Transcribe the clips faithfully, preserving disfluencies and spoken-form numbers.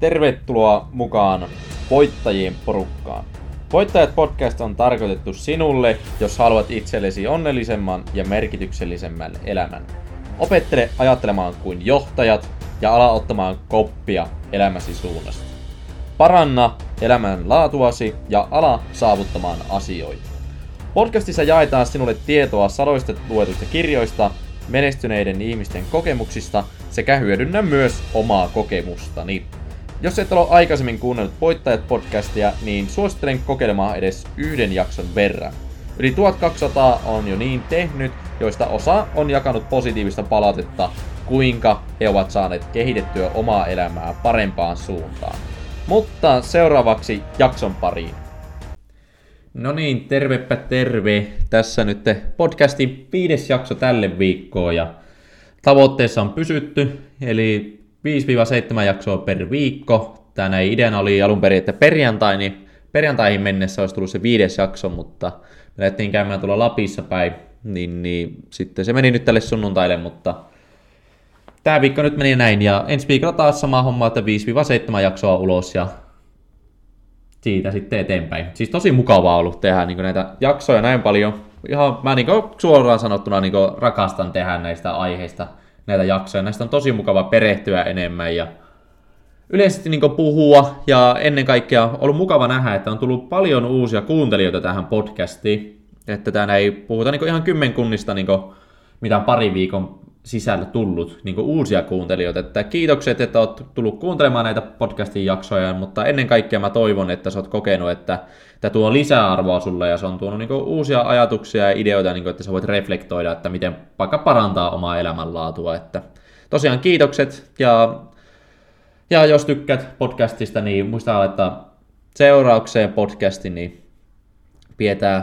Tervetuloa mukaan voittajien porukkaan. Voittajat podcast on tarkoitettu sinulle, jos haluat itsellesi onnellisemman ja merkityksellisemmän elämän. Opettele ajattelemaan kuin johtajat ja ala ottamaan koppia elämäsi suunnasta. Paranna elämän laatuasi ja ala saavuttamaan asioita. Podcastissa jaetaan sinulle tietoa sadoista luetuista kirjoista, menestyneiden ihmisten kokemuksista sekä hyödynnä myös omaa kokemustani. Jos et ole aikaisemmin kuunnellut Voittajat-podcastia, niin suosittelen kokeilemaan edes yhden jakson verran. Yli tuhatkaksisataa on jo niin tehnyt, joista osa on jakanut positiivista palautetta, kuinka he ovat saaneet kehitettyä omaa elämää parempaan suuntaan. Mutta seuraavaksi jakson pariin. No niin, tervepä terve. Tässä nyt podcastin viides jakso tälle viikkoon ja tavoitteessa on pysytty, eli viisi seitsemän jaksoa per viikko. Tänä ideana oli alun perin, että perjantaini, perjantaihin mennessä olisi tullut se viides jakso, mutta me lähdettiin käymään tuolla Lapissa päin, niin, niin sitten se meni nyt tälle sunnuntaille, mutta tämä viikko nyt meni näin ja ensi viikolla taas sama homma, että viisi seitsemän jaksoa ulos ja siitä sitten eteenpäin. Siis tosi mukavaa ollut tehdä niin näitä jaksoja näin paljon. Ihan mä niin suoraan sanottuna niin rakastan tehdä näistä aiheista näitä jaksoja. Näistä on tosi mukava perehtyä enemmän ja yleisesti niin puhua. Ja ennen kaikkea on ollut mukava nähdä, että on tullut paljon uusia kuuntelijoita tähän podcastiin. Että täällä ei puhuta niin ihan kymmenkunnista, niin mitä on pari viikon sisällä tullut niin uusia kuuntelijoita. Että kiitokset, että olet tullut kuuntelemaan näitä podcastin jaksoja, mutta ennen kaikkea mä toivon, että sä oot kokenut, että tämä tuo lisäarvoa sulle ja se on tuonut niin uusia ajatuksia ja ideoita, niin kuin, että sä voit reflektoida, että miten vaikka parantaa omaa elämänlaatua. Että tosiaan kiitokset ja, ja jos tykkäät podcastista, niin muista laittaa seuraukseen podcasti, niin pidetään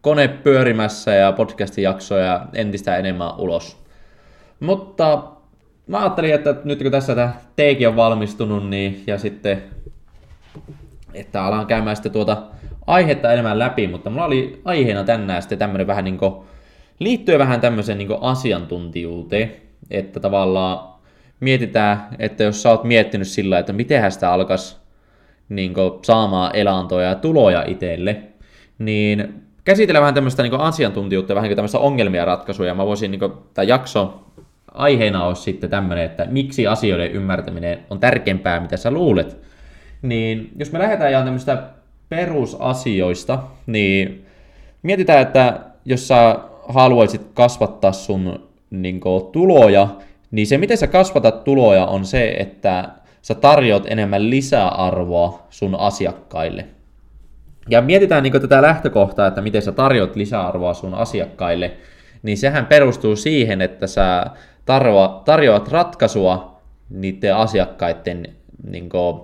kone pyörimässä ja podcastin jaksoja entistä enemmän ulos. Mutta mä ajattelin, että nyt kun tässä tämä teekin on valmistunut, niin ja sitten, että alan käymään sitten tuota aihetta enemmän läpi, mutta mulla oli aiheena tänään sitten tämmöinen vähän niin kuin, liittyy vähän tämmöiseen niin kuin asiantuntijuuteen, että tavallaan mietitään, että jos sä oot miettinyt sillä, että mitenhän sitä alkaisi niin kuin saamaan elantoja ja tuloja itselle, niin käsitellään vähän tämmöistä niin kuin asiantuntijuutta ja vähän niin kuin tämmöistä ongelmia ratkaisuja. Mä voisin, niin kuin, tämä jakso aiheena olisi sitten tämmöinen, että miksi asioiden ymmärtäminen on tärkeämpää, mitä sä luulet. Niin jos me lähdetään ihan tämmöistä perusasioista, niin mietitään, että jos sä haluaisit kasvattaa sun niin kuin, tuloja, niin se miten sä kasvatat tuloja on se, että sä tarjoat enemmän lisäarvoa sun asiakkaille. Ja mietitään niin tätä lähtökohtaa, että miten sä tarjoat lisäarvoa sun asiakkaille, niin sehän perustuu siihen, että sä tarjoat, tarjoat ratkaisua niiden asiakkaiden niin kuin,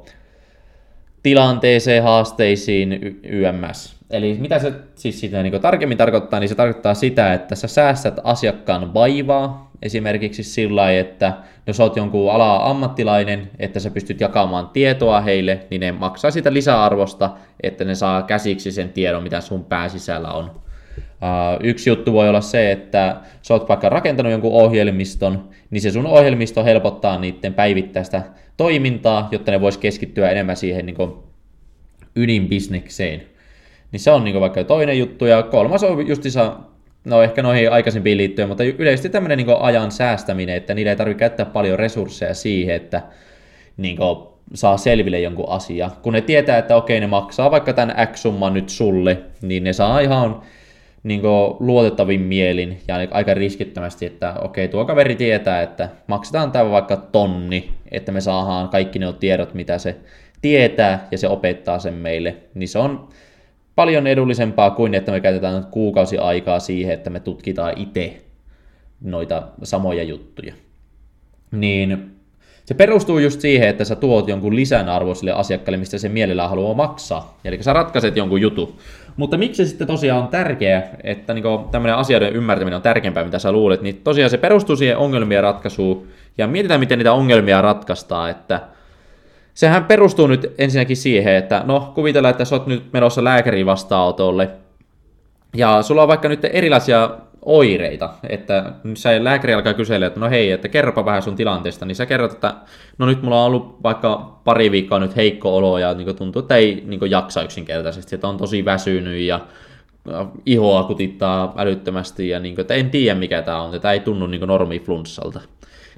tilanteeseen, haasteisiin, yms. Eli mitä se siis sitä niin kuin tarkemmin tarkoittaa, niin se tarkoittaa sitä, että sä säästät asiakkaan vaivaa esimerkiksi sillä lailla, että jos oot jonkun alaa ammattilainen, että sä pystyt jakamaan tietoa heille, niin ne maksaa sitä lisäarvosta, että ne saa käsiksi sen tiedon, mitä sun pääsisällä on. Uh, yksi juttu voi olla se, että sä oot vaikka rakentanut jonkun ohjelmiston, niin se sun ohjelmisto helpottaa niiden päivittäistä toimintaa, jotta ne vois keskittyä enemmän siihen niin kuin ydinbisnekseen. Niin se on niin kuin vaikka toinen juttu, ja kolmas on justiinsa, no ehkä noihin aikaisempiin liittyen, mutta yleisesti tämmöinen niin kuin ajan säästäminen, että niillä ei tarvitse käyttää paljon resursseja siihen, että niin kuin saa selville jonkun asian. Kun ne tietää, että okei, ne maksaa vaikka tämän X-summan nyt sulle, niin ne saa ihan niin kuin luotettavin mielin ja aika riskittömästi, että okei, tuo kaveri tietää, että maksetaan tämä vaikka tonni, että me saadaan kaikki ne tiedot, mitä se tietää, ja se opettaa sen meille, niin se on paljon edullisempaa kuin, että me käytetään kuukausi aikaa siihen, että me tutkitaan itse noita samoja juttuja. Niin se perustuu just siihen, että sä tuot jonkun lisänarvo sille asiakkaalle, mistä se mielellään haluaa maksaa. Eli sä ratkaiset jonkun jutun. Mutta miksi se sitten tosiaan on tärkeää, että niinku tämmöinen asioiden ymmärtäminen on tärkeämpää, mitä sä luulet, niin tosiaan se perustuu siihen ongelmien ratkaisuun. Ja mietitään, miten niitä ongelmia ratkaistaan, että sehän perustuu nyt ensinnäkin siihen, että no kuvitellaan, että sä oot nyt menossa lääkärin vastaanotolle ja sulla on vaikka nyt erilaisia oireita, että sä lääkäri alkaa kysellä, että no hei, että kerropa vähän sun tilanteesta, niin sä kerrot, että no nyt mulla on ollut vaikka pari viikkoa nyt heikko olo ja niin tuntuu, että ei niin jaksa yksinkertaisesti, että on tosi väsynyt ja ihoa kutittaa älyttömästi ja niin, että en tiedä mikä tää on, tämä ei tunnu niin normiflunssalta.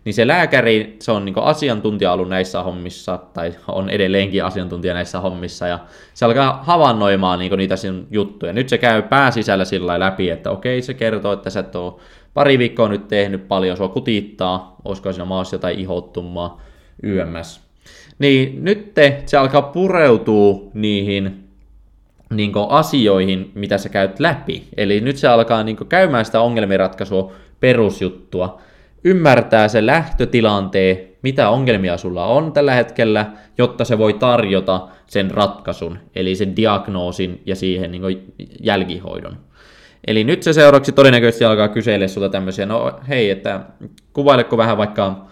Niin se lääkäri, se on niin asiantuntija ollut näissä hommissa, tai on edelleenkin asiantuntija näissä hommissa, ja se alkaa havainnoimaan niin niitä sinun juttuja. Nyt se käy pääsisällä sillä läpi, että okei, se kertoo, että sä et ole pari viikkoa nyt tehnyt paljon, sua kutittaa, olisiko siinä maassa jotain ihottumaa, yms. Niin nyt te, se alkaa pureutua niihin niin asioihin, mitä sä käyt läpi. Eli nyt se alkaa niin käymään sitä ongelmienratkaisua perusjuttua, ymmärtää sen lähtötilanteen, mitä ongelmia sulla on tällä hetkellä, jotta se voi tarjota sen ratkaisun, eli sen diagnoosin ja siihen niin kuin jälkihoidon. Eli nyt se seuraavaksi todennäköisesti alkaa kysellä sulta tämmöisiä, no hei, että kuvaileko vähän vaikka,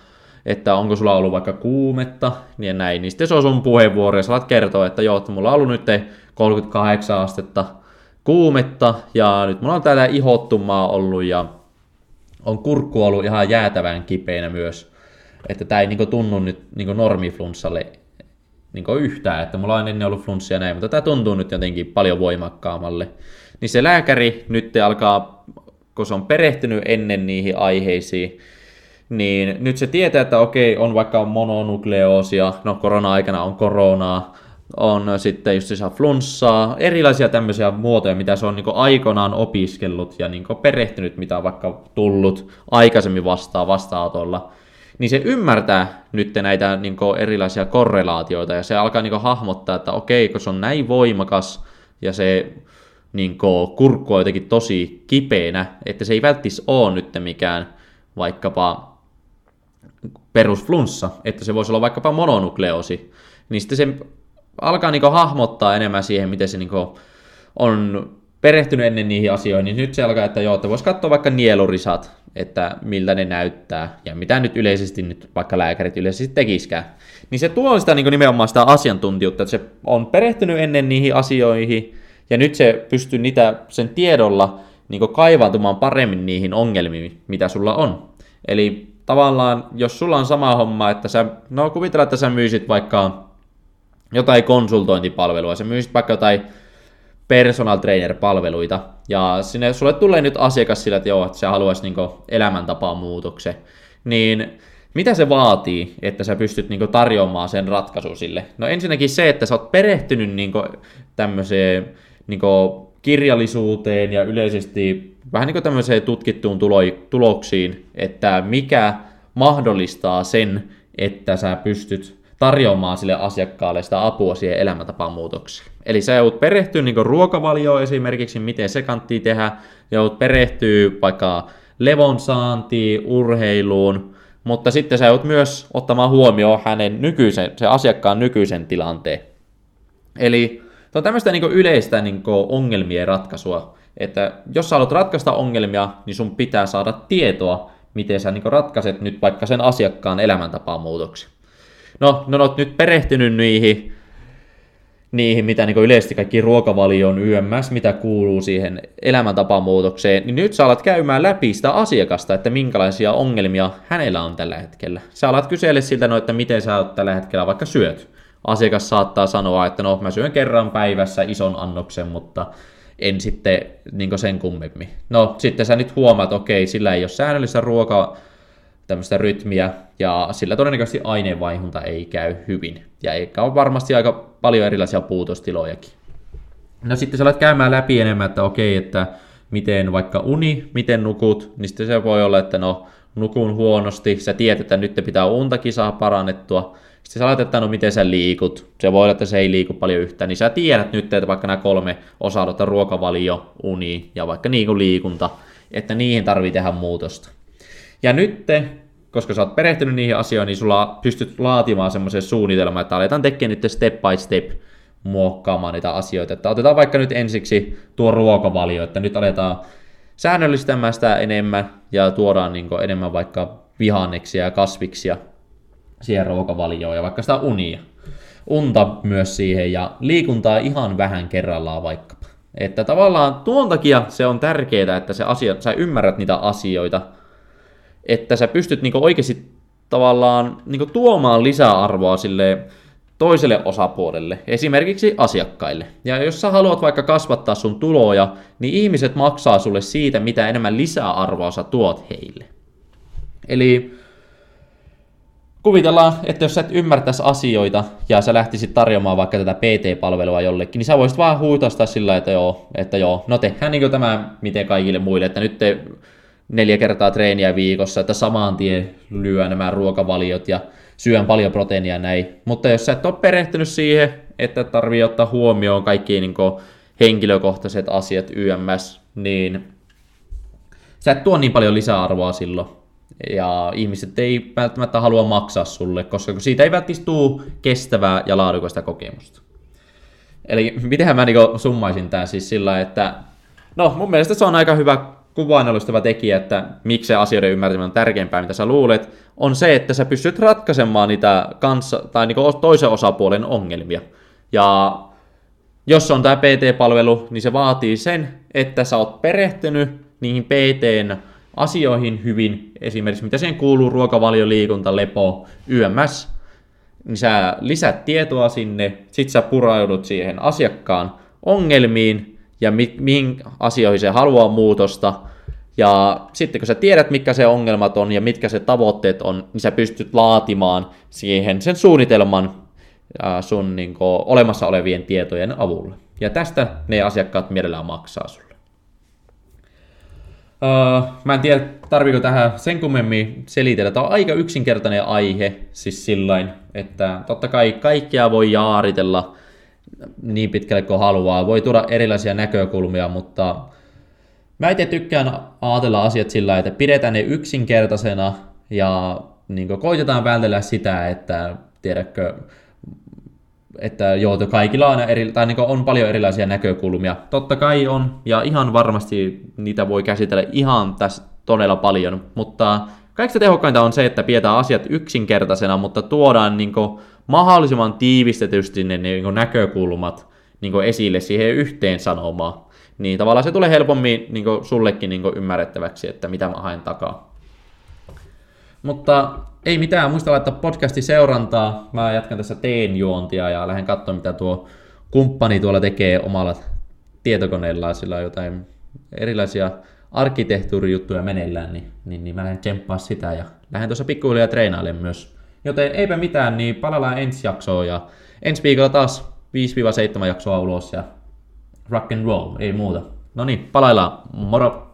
että onko sulla ollut vaikka kuumetta, niin näin, niin sitten se on sun puheenvuoro, ja sä alat kertoa, että joo, että mulla on ollut nyt kolmekymmentäkahdeksan astetta kuumetta, ja nyt mulla on täällä ihottumaa ollut, ja on kurkku ollut ihan jäätävän kipeänä myös, että tämä ei niinku tunnu nyt niinku normiflunssalle niinku yhtään, että mulla on ennen ollut flunssia näin, mutta tämä tuntuu nyt jotenkin paljon voimakkaammalle. Niin se lääkäri nyt alkaa, kun se on perehtynyt ennen niihin aiheisiin, niin nyt se tietää, että okei, on vaikka mononukleoosia, no korona-aikana on koronaa, on sitten just siis flunssaa, erilaisia tämmöisiä muotoja, mitä se on niin aikoinaan opiskellut ja niin perehtynyt, mitä on vaikka tullut aikaisemmin vastaan vastaanotolla, niin se ymmärtää nyt näitä niin erilaisia korrelaatioita ja se alkaa niin hahmottaa, että okei, kun se on näin voimakas ja se niin kurkku on jotenkin tosi kipeänä, että se ei välttis ole nyt mikään vaikkapa perusflunssa, että se voisi olla vaikkapa mononukleosi, niin sitten se alkaa niinku hahmottaa enemmän siihen, miten se niinku on perehtynyt ennen niihin asioihin, niin nyt se alkaa, että joo, että voisi katsoa vaikka nielurisat, että miltä ne näyttää, ja mitä nyt yleisesti nyt vaikka lääkärit yleisesti tekisikään. Niin se tuo sitä niinku nimenomaan sitä asiantuntijuutta, että se on perehtynyt ennen niihin asioihin, ja nyt se pystyy niitä sen tiedolla niinku kaivantumaan paremmin niihin ongelmiin, mitä sulla on. Eli tavallaan, jos sulla on sama homma, että sä, no kuvitella, että sä myisit vaikka jotain konsultointipalvelua, sä myisit vaikka jotain personal trainer-palveluita, ja sinne sulle tulee nyt asiakas sillä, että joo, että sä haluaisi niinku elämäntapaa muutoksen, niin mitä se vaatii, että sä pystyt niinku tarjoamaan sen ratkaisun sille? No ensinnäkin se, että sä oot perehtynyt niinku tämmöiseen niinku kirjallisuuteen ja yleisesti vähän niinku tämmöiseen tutkittuun tulo- tuloksiin, että mikä mahdollistaa sen, että sä pystyt tarjoamaan sille asiakkaalle sitä apua siihen elämäntapamuutokseen. Eli sä joudut perehtyä niin ruokavalioon esimerkiksi, miten se kannattaa tehdä, joudut perehtyä vaikka levonsaantiin, urheiluun, mutta sitten sä joudut myös ottamaan huomioon hänen nykyisen, se asiakkaan nykyisen tilanteen. Eli tämä on tämmöistä niin yleistä niin ongelmien ratkaisua, että jos sä haluat ratkaista ongelmia, niin sun pitää saada tietoa, miten sä niin ratkaiset nyt vaikka sen asiakkaan elämäntapamuutoksen. No, no olet nyt perehtynyt niihin, niihin mitä niin yleisesti kaikki ruokavalioon yms, mitä kuuluu siihen elämäntapamuutokseen, niin nyt sä alat käymään läpi sitä asiakasta, että minkälaisia ongelmia hänellä on tällä hetkellä. Sä alat kysellä siltä, no, että miten sä oot tällä hetkellä vaikka syöt. Asiakas saattaa sanoa, että no mä syön kerran päivässä ison annoksen, mutta en sitten niin sen kummemmin. No sitten sä nyt huomaat, okei, sillä ei ole säännöllistä ruokaa, tämmöistä rytmiä, ja sillä todennäköisesti aineenvaihunta ei käy hyvin. Ja eikä ole varmasti aika paljon erilaisia puutostilojakin. No sitten sä alat käymään läpi enemmän, että okei, että miten vaikka uni, miten nukut, niin sitten se voi olla, että no nukun huonosti, sä tiedät, että nyt pitää untakin saa parannettua. Sitten sä alat, että no miten sä liikut, se voi olla, että se ei liiku paljon yhtään, niin sä tiedät nyt, että vaikka nämä kolme osa-aluetta, ruokavalio, uni ja vaikka liikunta, että niihin tarvii tehdä muutosta. Ja nyt, koska sä oot perehtynyt niihin asioihin, niin sulla pystyt laatimaan semmoisen suunnitelman, että aletaan tekemään nyt step by step muokkaamaan niitä asioita. Että otetaan vaikka nyt ensiksi tuo ruokavalio, että nyt aletaan säännöllistämään sitä enemmän ja tuodaan niin kuin enemmän vaikka vihanneksia ja kasviksia siihen ruokavalioon ja vaikka sitä unia. Unta myös siihen ja liikuntaa ihan vähän kerrallaan vaikkapa. Että tavallaan tuon takia se on tärkeää, että se asia, sä ymmärrät niitä asioita, että sä pystyt niinku oikeasti tavallaan niinku tuomaan lisäarvoa sille toiselle osapuolelle, esimerkiksi asiakkaille. Ja jos sä haluat vaikka kasvattaa sun tuloja, niin ihmiset maksaa sulle siitä, mitä enemmän lisäarvoa sä tuot heille. Eli kuvitellaan, että jos sä et ymmärtäisi asioita ja sä lähtisit tarjoamaan vaikka tätä P T-palvelua jollekin, niin sä voisit vaan huitastaa sillä, että joo, että joo, no tehdään niin kuin tämä miten kaikille muille, että nyt te neljä kertaa treeniä viikossa, että samaan tien lyö nämä ruokavaliot ja syön paljon proteiinia näin. Mutta jos sä et ole perehtynyt siihen, että tarvii ottaa huomioon kaikki niin kuin henkilökohtaiset asiat yms, niin sä et tuo niin paljon lisäarvoa silloin. Ja ihmiset ei välttämättä halua maksaa sulle, koska siitä ei välttämättä tule kestävää ja laadukasta kokemusta. Eli mitenhän mä niinku summaisin tämän siis sillä, että no mun mielestä se on aika hyvä kuvaannollistava tekijä, että miksi se asioiden ymmärtäminen on tärkeämpää, mitä sä luulet, on se, että sä pystyt ratkaisemaan niitä kanssa, tai niinku toisen osapuolen ongelmia. Ja jos on tämä P T-palvelu, niin se vaatii sen, että sä oot perehtynyt niihin P T:n asioihin hyvin, esimerkiksi mitä siihen kuuluu, ruokavalio, liikunta, lepo, yms, niin sä lisät tietoa sinne, sit sä puraudut siihen asiakkaan ongelmiin ja mi- mihin asioihin se haluaa muutosta, ja sitten kun sä tiedät, mitkä se ongelmat on ja mitkä se tavoitteet on, niin sä pystyt laatimaan siihen sen suunnitelman äh, sun niin kuin olemassa olevien tietojen avulla. Ja tästä ne asiakkaat mielellään maksaa sulle. Uh, mä en tiedä, tarviiko tähän sen kummemmin selitellä. Tämä on aika yksinkertainen aihe, siis sillain, että totta kai kaikkea voi jaaritella niin pitkälle kuin haluaa. Voi tuoda erilaisia näkökulmia, mutta mä itse tykkään ajatella asiat sillä, että pidetään ne yksinkertaisena ja niin kuin koitetaan vältellä sitä, että tiedätkö, että joo, kaikilla on, eri, tai niin on paljon erilaisia näkökulmia. Totta kai on, ja ihan varmasti niitä voi käsitellä ihan tässä todella paljon, mutta kaikista tehokkainta on se, että pidetään asiat yksinkertaisena, mutta tuodaan niin mahdollisimman tiivistetysti ne niin näkökulmat niin esille siihen yhteen sanomaan. Niin tavallaan se tulee helpommin niin sullekin niin ymmärrettäväksi, että mitä mä haen takaa. Mutta ei mitään, muista laittaa podcasti seurantaa. Mä jatkan tässä teen juontia ja lähden katsomaan, mitä tuo kumppani tuolla tekee omalla tietokoneellaan. Sillä on jotain erilaisia arkkitehtuurijuttuja meneillään, niin, niin, niin mä lähden tsemppaa sitä ja lähden tuossa pikkuhiljaa treenailen myös. Joten eipä mitään, niin palaillaan ensi jaksoon ja ensi viikolla taas viisi seitsemän jaksoa ulos ja rock and roll, ei muuta. No niin, palaillaan, moro!